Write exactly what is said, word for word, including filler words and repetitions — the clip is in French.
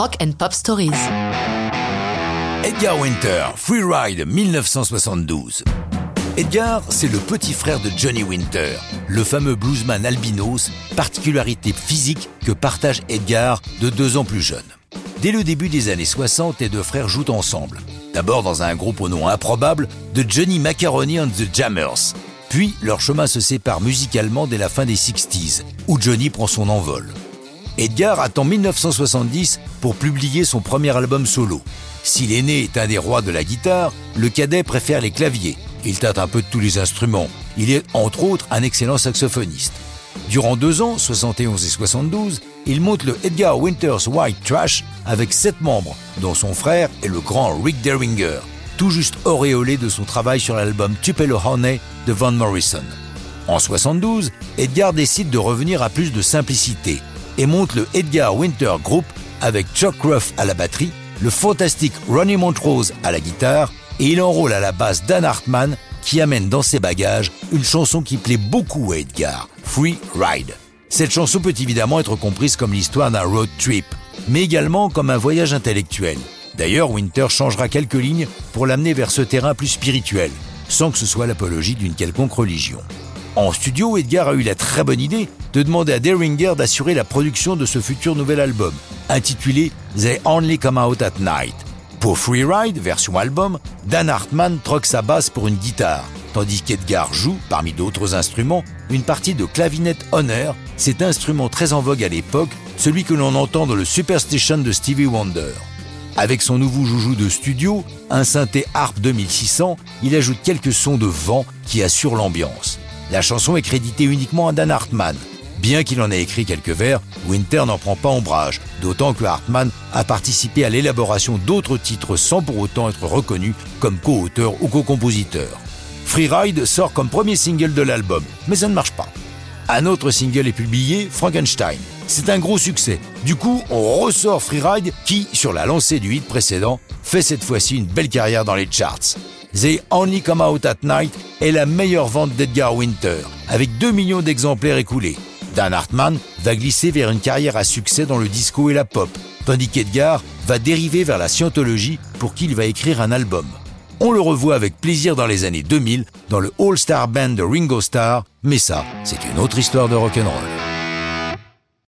Rock and Pop Stories. Edgar Winter, Free Ride dix-neuf cent soixante-douze. Edgar, c'est le petit frère de Johnny Winter, le fameux bluesman albinos, particularité physique que partage Edgar de deux ans plus jeune. Dès le début des années soixante, les deux frères jouent ensemble. D'abord dans un groupe au nom improbable de Johnny Macaroni and the Jammers. Puis, leur chemin se sépare musicalement dès la fin des sixties, où Johnny prend son envol. Edgar attend dix-neuf cent soixante-dix pour publier son premier album solo. Si l'aîné est un des rois de la guitare, le cadet préfère les claviers. Il tâte un peu de tous les instruments. Il est, entre autres, un excellent saxophoniste. Durant deux ans, soixante et onze et soixante-douze, il monte le Edgar Winter's White Trash avec sept membres, dont son frère et le grand Rick Derringer, tout juste auréolé de son travail sur l'album Tupelo Honey de Van Morrison. En soixante-douze, Edgar décide de revenir à plus de simplicité et monte le Edgar Winter Group avec Chuck Ruff à la batterie, le fantastique Ronnie Montrose à la guitare, et il enrôle à la basse Dan Hartman qui amène dans ses bagages une chanson qui plaît beaucoup à Edgar, Free Ride. Cette chanson peut évidemment être comprise comme l'histoire d'un road trip, mais également comme un voyage intellectuel. D'ailleurs, Winter changera quelques lignes pour l'amener vers ce terrain plus spirituel, sans que ce soit l'apologie d'une quelconque religion. En studio, Edgar a eu la très bonne idée de demander à Derringer d'assurer la production de ce futur nouvel album, intitulé « They Only Come Out At Night ». Pour Free Ride, version album, Dan Hartman troque sa basse pour une guitare, tandis qu'Edgar joue, parmi d'autres instruments, une partie de clavinette Honor, cet instrument très en vogue à l'époque, celui que l'on entend dans le Superstition de Stevie Wonder. Avec son nouveau joujou de studio, un synthé A R P deux mille six cents, il ajoute quelques sons de vent qui assurent l'ambiance. La chanson est créditée uniquement à Dan Hartman. Bien qu'il en ait écrit quelques vers, Winter n'en prend pas ombrage, d'autant que Hartman a participé à l'élaboration d'autres titres sans pour autant être reconnu comme co-auteur ou co-compositeur. Free Ride sort comme premier single de l'album, mais ça ne marche pas. Un autre single est publié, Frankenstein. C'est un gros succès. Du coup, on ressort Free Ride qui, sur la lancée du hit précédent, fait cette fois-ci une belle carrière dans les charts. They Only Come Out At Night est la meilleure vente d'Edgar Winter, avec deux millions d'exemplaires écoulés. Dan Hartman va glisser vers une carrière à succès dans le disco et la pop, tandis qu'Edgar va dériver vers la scientologie pour qui il va écrire un album. On le revoit avec plaisir dans les années deux mille, dans le All-Star Band de Ringo Starr, mais ça, c'est une autre histoire de rock'n'roll.